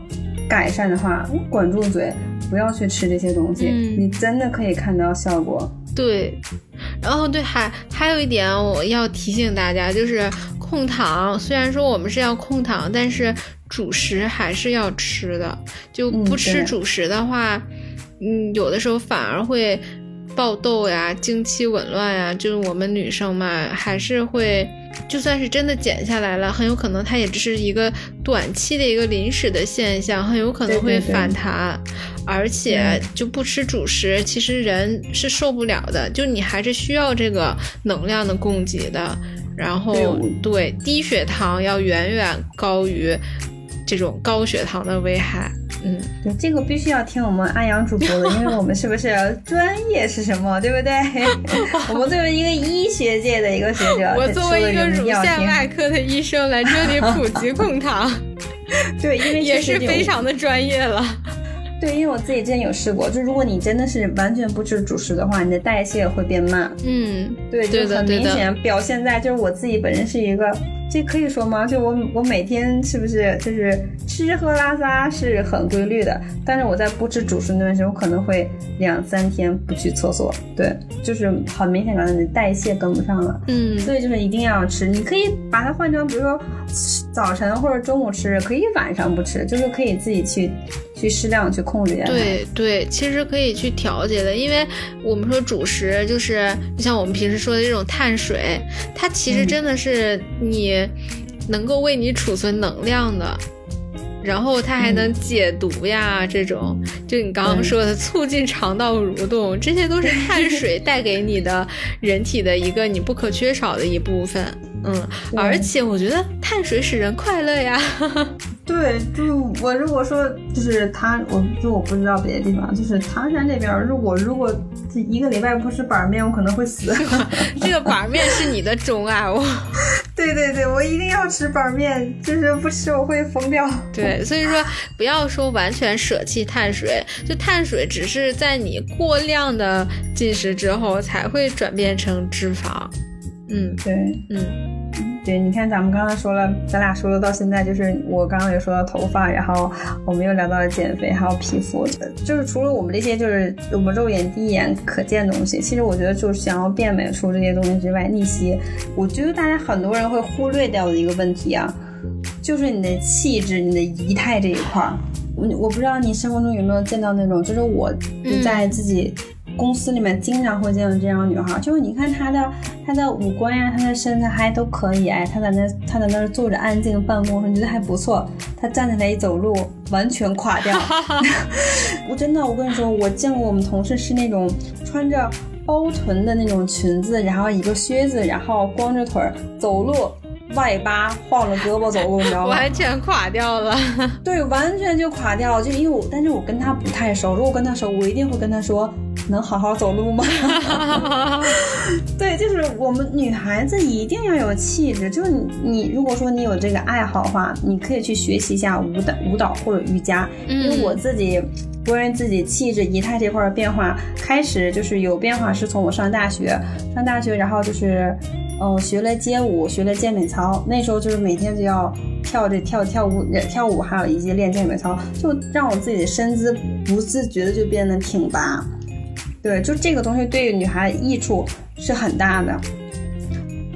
改善的话，管住嘴，不要去吃这些东西，你真的可以看到效果。对，然后对，还有一点我要提醒大家，就是控糖，虽然说我们是要控糖，但是主食还是要吃的，就不吃主食的话，有的时候反而会爆痘呀、经期紊乱呀，就是我们女生嘛，还是会，就算是真的减下来了，很有可能它也只是一个短期的一个临时的现象，很有可能会反弹。对对对，而且就不吃主食，其实人是受不了的，就你还是需要这个能量的供给的。然后对低血糖要远远高于这种高血糖的危害。嗯，对，这个必须要听我们安阳主播的，因为我们是不是专业是什么，对不对？我们作为一个医学界的一个学者，我作为一个乳腺外科的医生来这里普及控糖，对，因为也是非常的专业了。对，因为我自己之前有试过，就如果你真的是完全不吃主食的话，你的代谢会变慢。嗯，对，就很明显表现在，就是我自己本身是一个，这可以说吗？就我每天是不是就是吃喝拉撒是很规律的，但是我在不吃主食那段时间，我可能会2-3天不去厕所。对，就是很明显感觉你的代谢跟不上了。嗯，所以就是一定要吃，你可以把它换成比如说早晨或者中午吃，可以晚上不吃，就是可以自己去适量去控制下来。对对，其实可以去调节的，因为我们说主食就是像我们平时说的这种碳水，它其实真的是你能够为你储存能量的，然后它还能解毒呀，这种就你刚刚说的促进肠道蠕动，这些都是碳水带给你的人体的一个你不可缺少的一部分。嗯，而且我觉得碳水使人快乐呀。对，就我如果说就是我不知道别的地方，就是唐山这边，如果一个礼拜不吃板面，我可能会死。这个板面是你的钟爱我。对对对，我一定要吃板面，就是不吃我会疯掉。对，所以说不要说完全舍弃碳水，就碳水只是在你过量的进食之后才会转变成脂肪。嗯，对，对，你看咱们刚刚说了，咱俩说了到现在，就是我刚刚也说到头发，然后我们又聊到了减肥，还有皮肤，就是除了我们这些就是我们肉眼第一眼可见的东西，其实我觉得就是想要变美除这些东西之外，逆袭，我觉得大家很多人会忽略掉的一个问题啊，就是你的气质、你的仪态这一块。我不知道你生活中有没有见到那种，就是我在自己公司里面经常会见到这样的女孩，就是你看她的五官呀，她的身材还都可以，哎，她在那儿坐着安静办公，你觉得还不错，她站起来一走路完全垮掉。我真的，我跟你说，我见过我们同事是那种穿着包臀的那种裙子，然后一个靴子，然后光着腿走路。外八，晃着胳膊走路，你知道吗？完全垮掉了。对，完全就垮掉了。就因为我，但是我跟他不太熟，如果跟他熟，我一定会跟他说，能好好走路吗？对，就是我们女孩子一定要有气质。就是你如果说你有这个爱好的话，你可以去学习一下舞蹈或者瑜伽。因为我自己。关于自己气质仪态这块的变化，开始就是有变化是从我上大学然后就是学了街舞，学了健美操，那时候就是每天就要跳舞还有以及练健美操，就让我自己的身姿不自觉的就变得挺拔。对，就这个东西对于女孩的益处是很大的。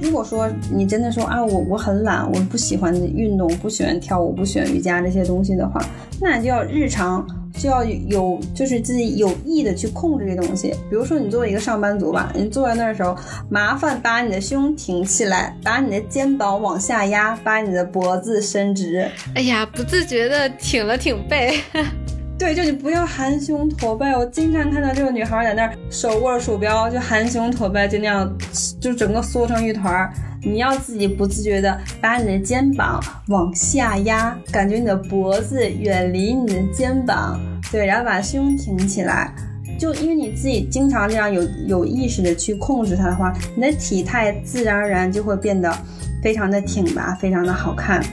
如果说你真的说啊，我很懒，我不喜欢运动，不喜欢跳舞，不喜欢瑜伽这些东西的话，那就要日常就要有，就是自己有意的去控制这东西。比如说你作为一个上班族吧，你坐在那儿的时候，麻烦把你的胸挺起来，把你的肩膀往下压，把你的脖子伸直。哎呀，不自觉的挺了挺背。对，就你不要含胸驼背。我经常看到这个女孩在那儿手握鼠标就含胸驼背，就那样就整个缩成一团。你要自己不自觉的把你的肩膀往下压，感觉你的脖子远离你的肩膀。对，然后把胸挺起来。就因为你自己经常这样有意识的去控制它的话，你的体态自然而然就会变得非常的挺拔，非常的好看。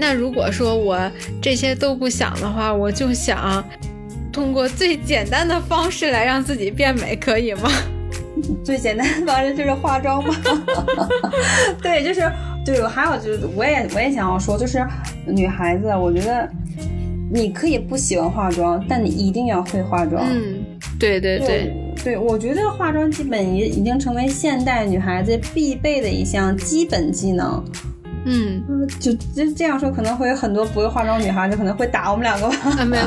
那如果说我这些都不想的话，我就想通过最简单的方式来让自己变美，可以吗？最简单的方式就是化妆吗？对，就是对，还有就是我也想要说，就是女孩子，我觉得你可以不喜欢化妆，但你一定要会化妆。嗯，对对对对，我觉得化妆基本已经成为现代女孩子必备的一项基本技能。嗯，就这样说可能会有很多不会化妆女孩就可能会打我们两个吧。没有，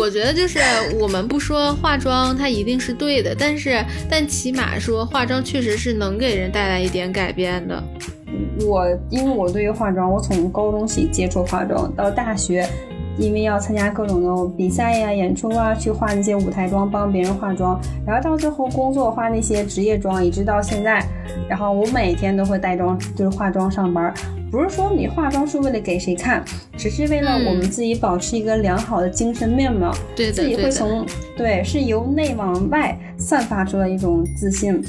我觉得就是我们不说化妆它一定是对的，但起码说化妆确实是能给人带来一点改变的。因为我对于化妆，我从高中起接触化妆，到大学因为要参加各种的比赛呀、演出啊，去化那些舞台妆，帮别人化妆，然后到最后工作化那些职业妆，一直到现在。然后我每天都会带妆，就是化妆上班。不是说你化妆是为了给谁看，只是为了我们自己保持一个良好的精神面貌。对的，自己会从 对，是由内往外散发出了一种自信。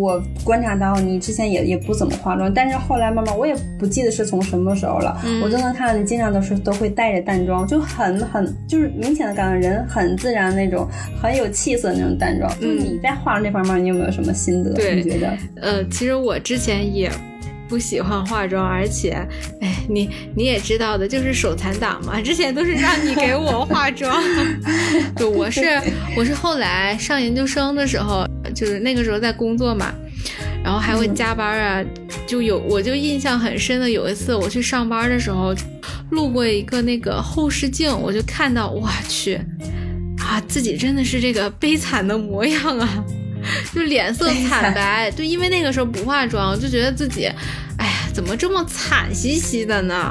我观察到你之前也不怎么化妆，但是后来慢慢我也不记得是从什么时候了，我就能看到你经常都会带着淡妆，就很就是明显的感觉人很自然那种，很有气色那种淡妆。就是你在化妆这方面你有没有什么心得？对，你觉得？其实我之前也不喜欢化妆，而且你也知道的，就是手残党嘛，之前都是让你给我化妆。对，我是后来上研究生的时候，就是那个时候在工作嘛，然后还会加班啊，我就印象很深的，有一次我去上班的时候路过一个那个后视镜，我就看到，哇去啊，自己真的是这个悲惨的模样啊，就脸色惨白。对，因为那个时候不化妆，就觉得自己哎呀怎么这么惨兮兮的呢。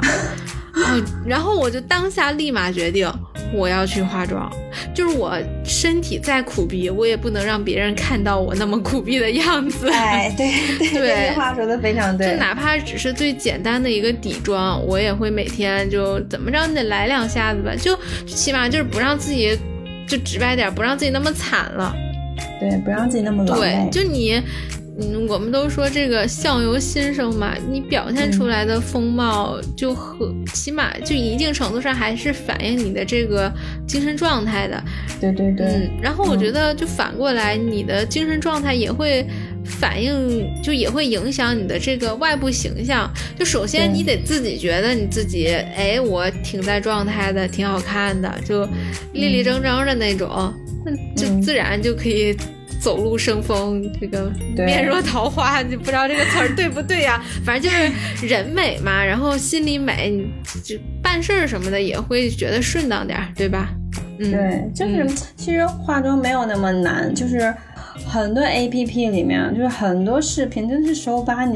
然后我就当下立马决定我要去化妆，就是我身体再苦逼，我也不能让别人看到我那么苦逼的样子。哎，对，这话说的非常对。就哪怕只是最简单的一个底妆，我也会每天就怎么着你得来两下子吧，就起码就是不让自己就直白点，不让自己那么惨了。对，不让自己那么狼狈。对，就我们都说这个相由心生嘛，你表现出来的风貌就起码就一定程度上还是反映你的这个精神状态的。对对对。然后我觉得就反过来，你的精神状态也会反映，就也会影响你的这个外部形象。就首先你得自己觉得你自己，哎，我挺在状态的，挺好看的，就立立正正的那种。就自然就可以走路生风，这个面若桃花，你不知道这个词儿对不对呀、啊？反正就是人美嘛，然后心里美，你就办事儿什么的也会觉得顺当点，对吧？对，就是其实化妆没有那么难，就是很多 APP 里面就是很多视频真是手把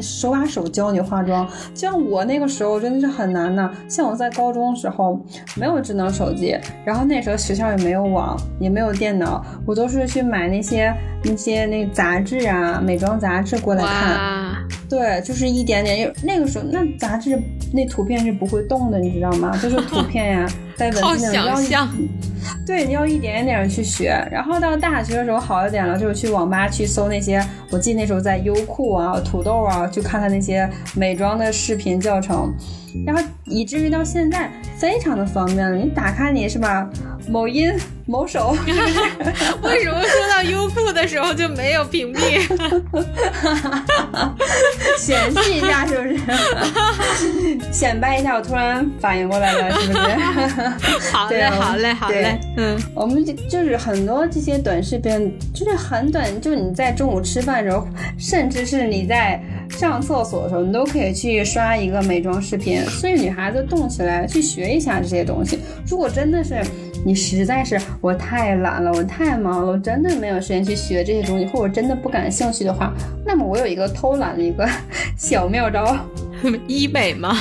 手教你化妆，像我那个时候真的是很难的。像我在高中时候没有智能手机，然后那时候学校也没有网也没有电脑，我都是去买那些那杂志啊，美妆杂志过来看。对，就是一点点。那个时候那杂志那图片是不会动的，你知道吗？就是图片呀、带文字那种，靠想象。对，你要一点一点去学。然后到大学的时候好一点了，就是去网吧去搜那些，我记得那时候在优酷啊、土豆啊，去看看那些美妆的视频教程。然后以至于到现在非常的方便了，你打开你是吧？某音、某手，为什么说到优酷的时候就没有屏蔽？显示一下是不是？显摆一下，我突然反应过来了，是不是？好嘞，好嘞，好嘞。嗯，我们就是很多这些短视频，就是很短，就你在中午吃饭的时候，甚至是你在上厕所的时候，你都可以去刷一个美妆视频。所以女孩子动起来，去学一下这些东西。如果真的是你实在是我太懒了，我太忙了，我真的没有时间去学这些东西，或者真的不感兴趣的话，那么我有一个偷懒的一个小妙招。医美吗？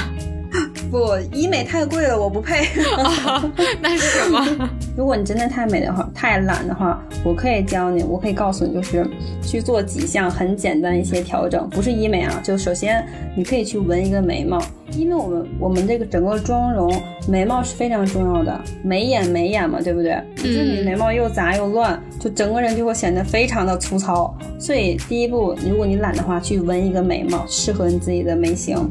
不，医美太贵了，我不配。哦，那是什么？如果你真的太美的话，太懒的话，我可以教你，我可以告诉你，就是去做几项很简单的一些调整，不是医美啊，就首先你可以去纹一个眉毛，因为我们这个整个妆容，眉毛是非常重要的，眉眼嘛，对不对？就是你眉毛又杂又乱，就整个人就会显得非常的粗糙。所以第一步，如果你懒的话，去纹一个眉毛，适合你自己的眉型。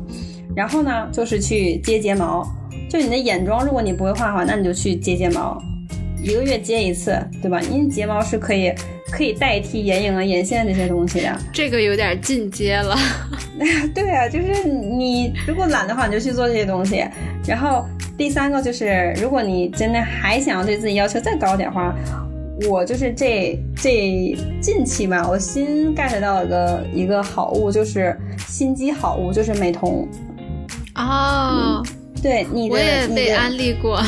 然后呢，就是去接睫毛，就你的眼妆，如果你不会画的话，那你就去接睫毛，一个月接一次，对吧？因为睫毛是可以代替眼影啊、眼线这些东西的。这个有点进阶了。对啊，就是你如果懒的话，你就去做这些东西。然后第三个就是，如果你真的还想要对自己要求再高点的话，我就是这近期吧，我新 get 到一个好物，就是新机好物，就是美瞳。哦、对，你的我也被安利过。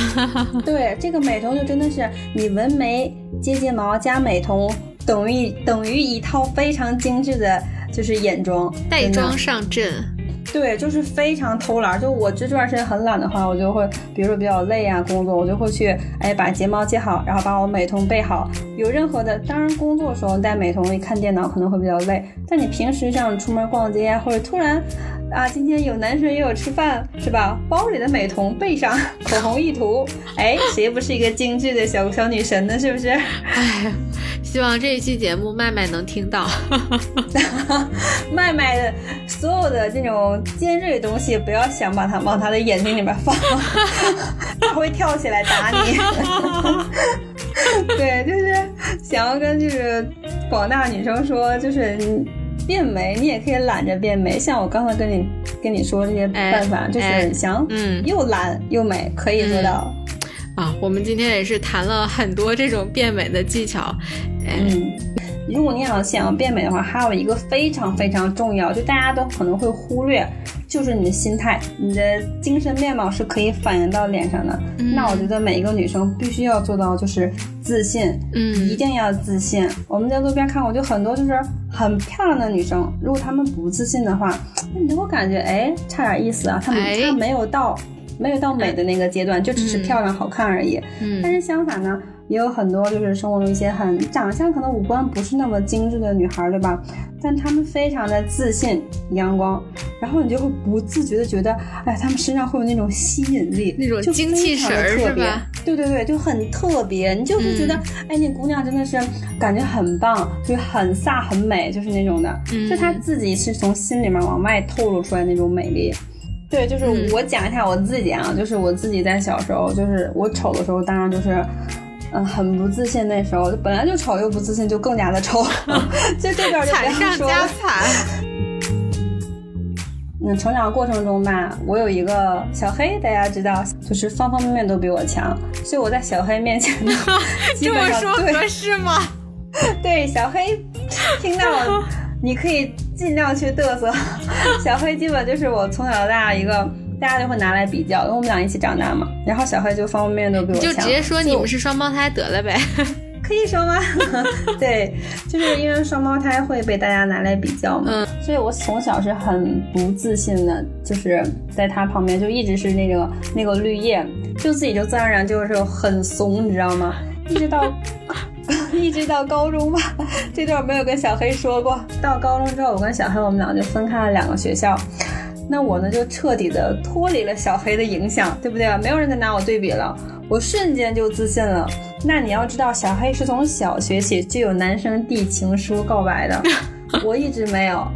对，这个美瞳就真的是你纹眉、接睫毛加美瞳，等于一套非常精致的，就是眼妆带妆上阵。对，就是非常偷懒。就我这段时间很懒的话，我就会，比如说比较累啊，工作我就会去，把睫毛接好，然后把我美瞳备好。有任何的，当然工作的时候戴美瞳，看电脑可能会比较累，但你平时像出门逛街或者突然。啊，今天有男神也有吃饭，是吧？包里的美瞳背上，口红一涂，哎，谁不是一个精致的小女神呢？是不是？哎，希望这一期节目麦麦能听到。麦麦的所有的这种尖锐的东西，不要想把它往他的眼睛里面放，他会跳起来打你。对，就是想要跟就是广大女生说，就是。变美，你也可以懒着变美，像我刚才跟你说这些办法，就是想又懒又美，可以做到。啊，我们今天也是谈了很多这种变美的技巧。如果你想要变美的话，还有一个非常非常重要，就大家都可能会忽略，就是你的心态，你的精神面貌是可以反映到脸上的。那我觉得每一个女生必须要做到就是自信，一定要自信。我们在路边看过，就很多就是很漂亮的女生，如果她们不自信的话，那你就会感觉差点意思啊，她没有到美的那个阶段，就只是漂亮好看而已。但是相反呢，也有很多就是生活中一些很长相可能五官不是那么精致的女孩，对吧？但她们非常的自信阳光，然后你就会不自觉的觉得她们身上会有那种吸引力，那种精气神是吧？对对对，就很特别，你就会觉得那姑娘真的是感觉很棒，就很飒很美，就是那种的，就她自己是从心里面往外透露出来那种美丽。对，就是我讲一下我自己啊，就是我自己在小时候，就是我丑的时候，当然就是很不自信，那时候本来就丑又不自信，就更加的丑。就这边就不要说了，惨上加惨。成长过程中吧，我有一个小黑，大家知道，就是方方面面都比我强，所以我在小黑面前呢，这么说合适吗？对，小黑听到你可以尽量去嘚瑟。小黑基本就是我从小到大一个。大家就会拿来比较，因为我们俩一起长大嘛。然后小黑就方方面面都比我强。你就直接说你们是双胞胎得了呗。可以双胞对，就是因为双胞胎会被大家拿来比较嘛，所以我从小是很不自信的，就是在他旁边就一直是那个绿叶，就自己就自然而然就是很怂，你知道吗？一直到高中吧，这段没有跟小黑说过。到高中之后，我跟小黑我们俩就分开了两个学校。那我呢就彻底的脱离了小黑的影响，对不对？没有人再拿我对比了，我瞬间就自信了。那你要知道，小黑是从小学起就有男生递情书告白的，我一直没有，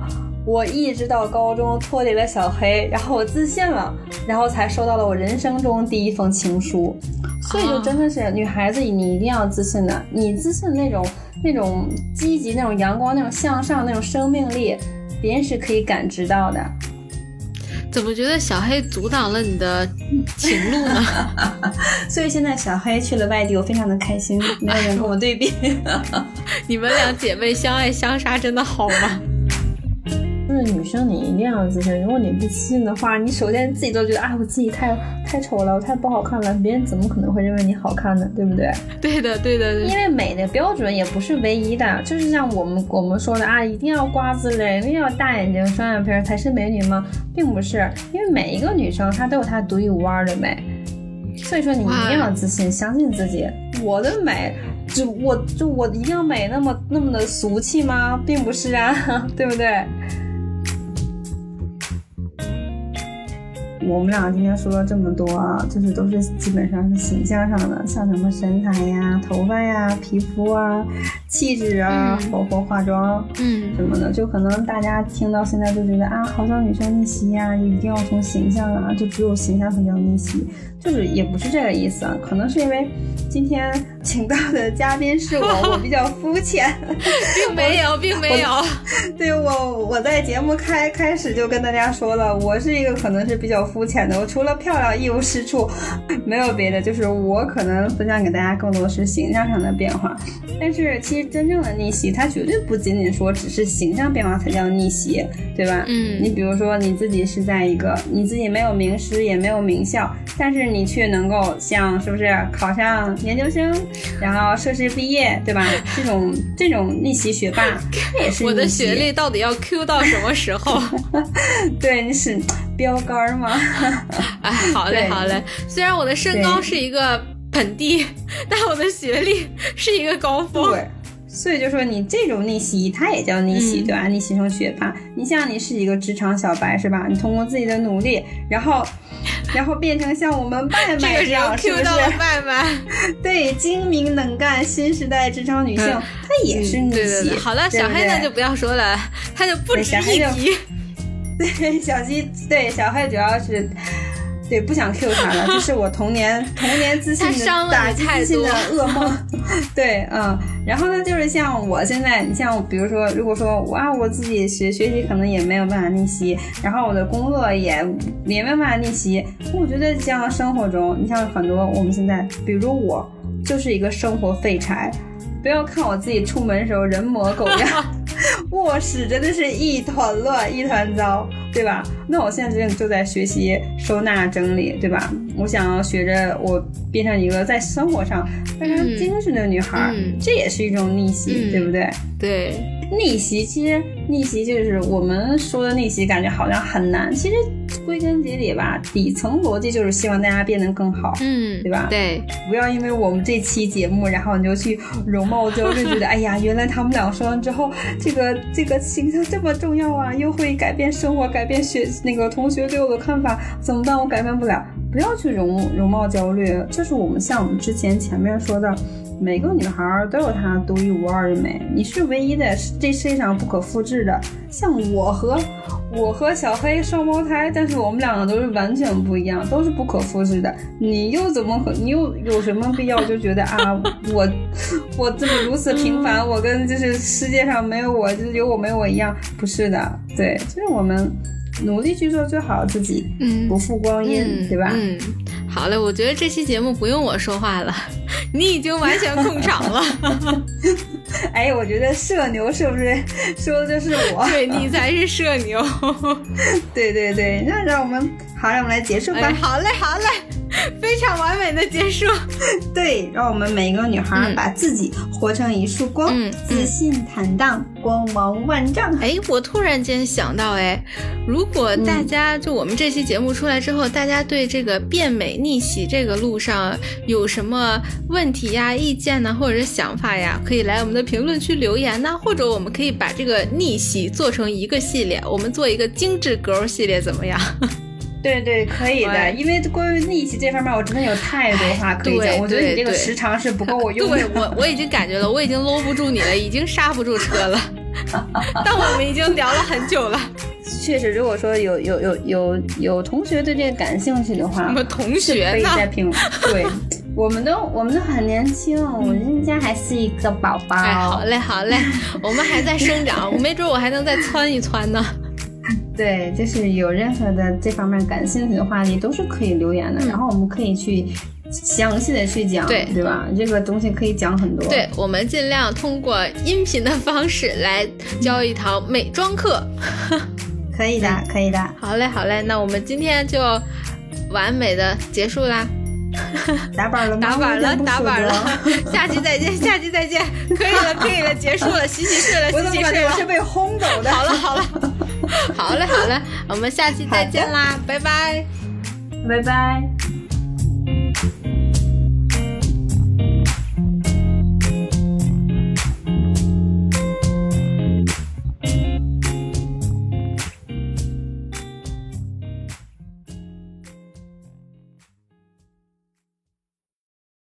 我一直到高中脱离了小黑，然后我自信了，然后才收到了我人生中第一封情书。所以就真的是女孩子，你一定要自信的，你自信那种积极、那种阳光、那种向上、那种生命力，别人是可以感知到的。怎么觉得小黑阻挡了你的情路呢？所以现在小黑去了外地，我非常的开心，没有人跟我对比。你们两姐妹相爱相杀真的好吗？就是女生你一定要自信，如果你不自信的话，你首先自己都觉得啊，我自己太丑了，我太不好看了，别人怎么可能会认为你好看呢？对不对？对的，对的，对的。因为美的标准也不是唯一的，就是像我们说的啊，一定要瓜子脸，一定要大眼睛、双眼皮才是美女吗？并不是，因为每一个女生她都有她独一无二的美，所以说你一定要自信，相信自己。我的美，我一定要美那么的俗气吗？并不是啊，对不对？我们俩今天说了这么多啊，就是都是基本上是形象上的，像什么身材呀、头发呀、皮肤啊、气质啊、包括化妆什么的，就可能大家听到现在就觉得啊，好像女生逆袭呀、一定要从形象啊，就只有形象才叫逆袭，就是也不是这个意思啊。可能是因为今天请到的嘉宾是我比较肤浅，并没有。对，我在节目开始就跟大家说了，我是一个可能是比较肤浅的，我除了漂亮一无是处，没有别的，就是我可能分享给大家更多是形象上的变化。但是其实真正的逆袭，它绝对不仅仅说只是形象变化才叫逆袭，对吧？你比如说你自己是在一个你自己没有名师也没有名校，但是你却能够像是不是考上研究生，然后硕士毕业，对吧？这种逆袭学霸，也是逆袭。我的学历到底要 Q 到什么时候？对，你是标杆吗？哎，好嘞好嘞。虽然我的身高是一个盆地，但我的学历是一个高峰。对，所以就说你这种逆袭它也叫逆袭，对吧？逆袭成学霸，你像你是一个职场小白，是吧？你通过自己的努力，然后变成像我们麦麦这样，是不是？对，精明能干，新时代职场女性，她也是逆袭。对对对，好了，小黑那就不要说了，她就不值一提。对，小黑主要是。对，不想 Q 他了，这是我童年自信的打击自信的噩梦。对，然后呢，就是像我现在，你像比如说，如果说哇，我自己学习可能也没有办法逆袭，然后我的工作也没有办法逆袭，我觉得像生活中，你像很多我们现在，比如我就是一个生活废柴，不要看我自己出门的时候人模狗样，卧室真的是一团乱一团糟。对吧？那我现在就在学习收纳整理，对吧？我想要学着我变成一个在生活上非常精致的女孩，这也是一种逆袭，对不对？对，其实逆袭就是我们说的逆袭，感觉好像很难。其实归根结底吧，底层逻辑就是希望大家变得更好，对吧？对，不要因为我们这期节目，然后你就去容貌焦虑，觉得哎呀，原来他们俩说完之后，这个形象这么重要啊，又会改变生活，改变那个同学对我的看法，怎么办？我改变不了。不要去容貌焦虑，就是我们像我们之前前面说的，每个女孩都有她独一无二的美，你是唯一的，这世界上不可复制的。像我和小黑双胞胎，但是我们两个都是完全不一样，都是不可复制的。你又有什么必要就觉得啊，我这么如此平凡，我跟就是世界上没有我，就是有我没有我一样？不是的，对，就是我们。努力去做最好自己，不负光阴，对吧？好嘞，我觉得这期节目不用我说话了，你已经完全控场了。哎，我觉得社牛是不是说的就是我？对，你才是社牛。对对对，那让我们来结束吧。哎，好嘞好嘞，非常完美的结束。对，让我们每一个女孩把自己活成一束光，自信坦荡，光芒万丈。哎，我突然间想到，哎，如果大家就我们这期节目出来之后，大家对这个变美逆袭这个路上有什么问题呀、意见呢，或者是想法呀，可以来我们的评论区留言呢，或者我们可以把这个逆袭做成一个系列，我们做一个精致 girl 系列怎么样？对对，可以的，因为关于逆袭这方面，我真的有太多话可以讲。我觉得你这个时长是不够我用的。对，我已经感觉了，我已经搂不住你了，已经刹不住车了。但我们已经聊了很久了。确实，如果说有同学对这个感兴趣的话，我们同学可以在评论。对，我们都很年轻，我人家还是一个宝宝。哎，好嘞好嘞，我们还在生长，我没准我还能再窜一窜呢。对，就是有任何的这方面感兴趣的话题都是可以留言的，然后我们可以去详细的去讲，对吧？这个东西可以讲很多。对，我们尽量通过音频的方式来教一堂美妆课。可以的，可以的。好嘞，好嘞，那我们今天就完美的结束啦。打板了，打板了，打板了，下期再见，下期再见。可以了，可以了，结束了，洗洗睡了，洗洗睡了。我是被轰走的。好了，好了。好嘞好嘞，我们下期再见啦，拜拜，拜拜。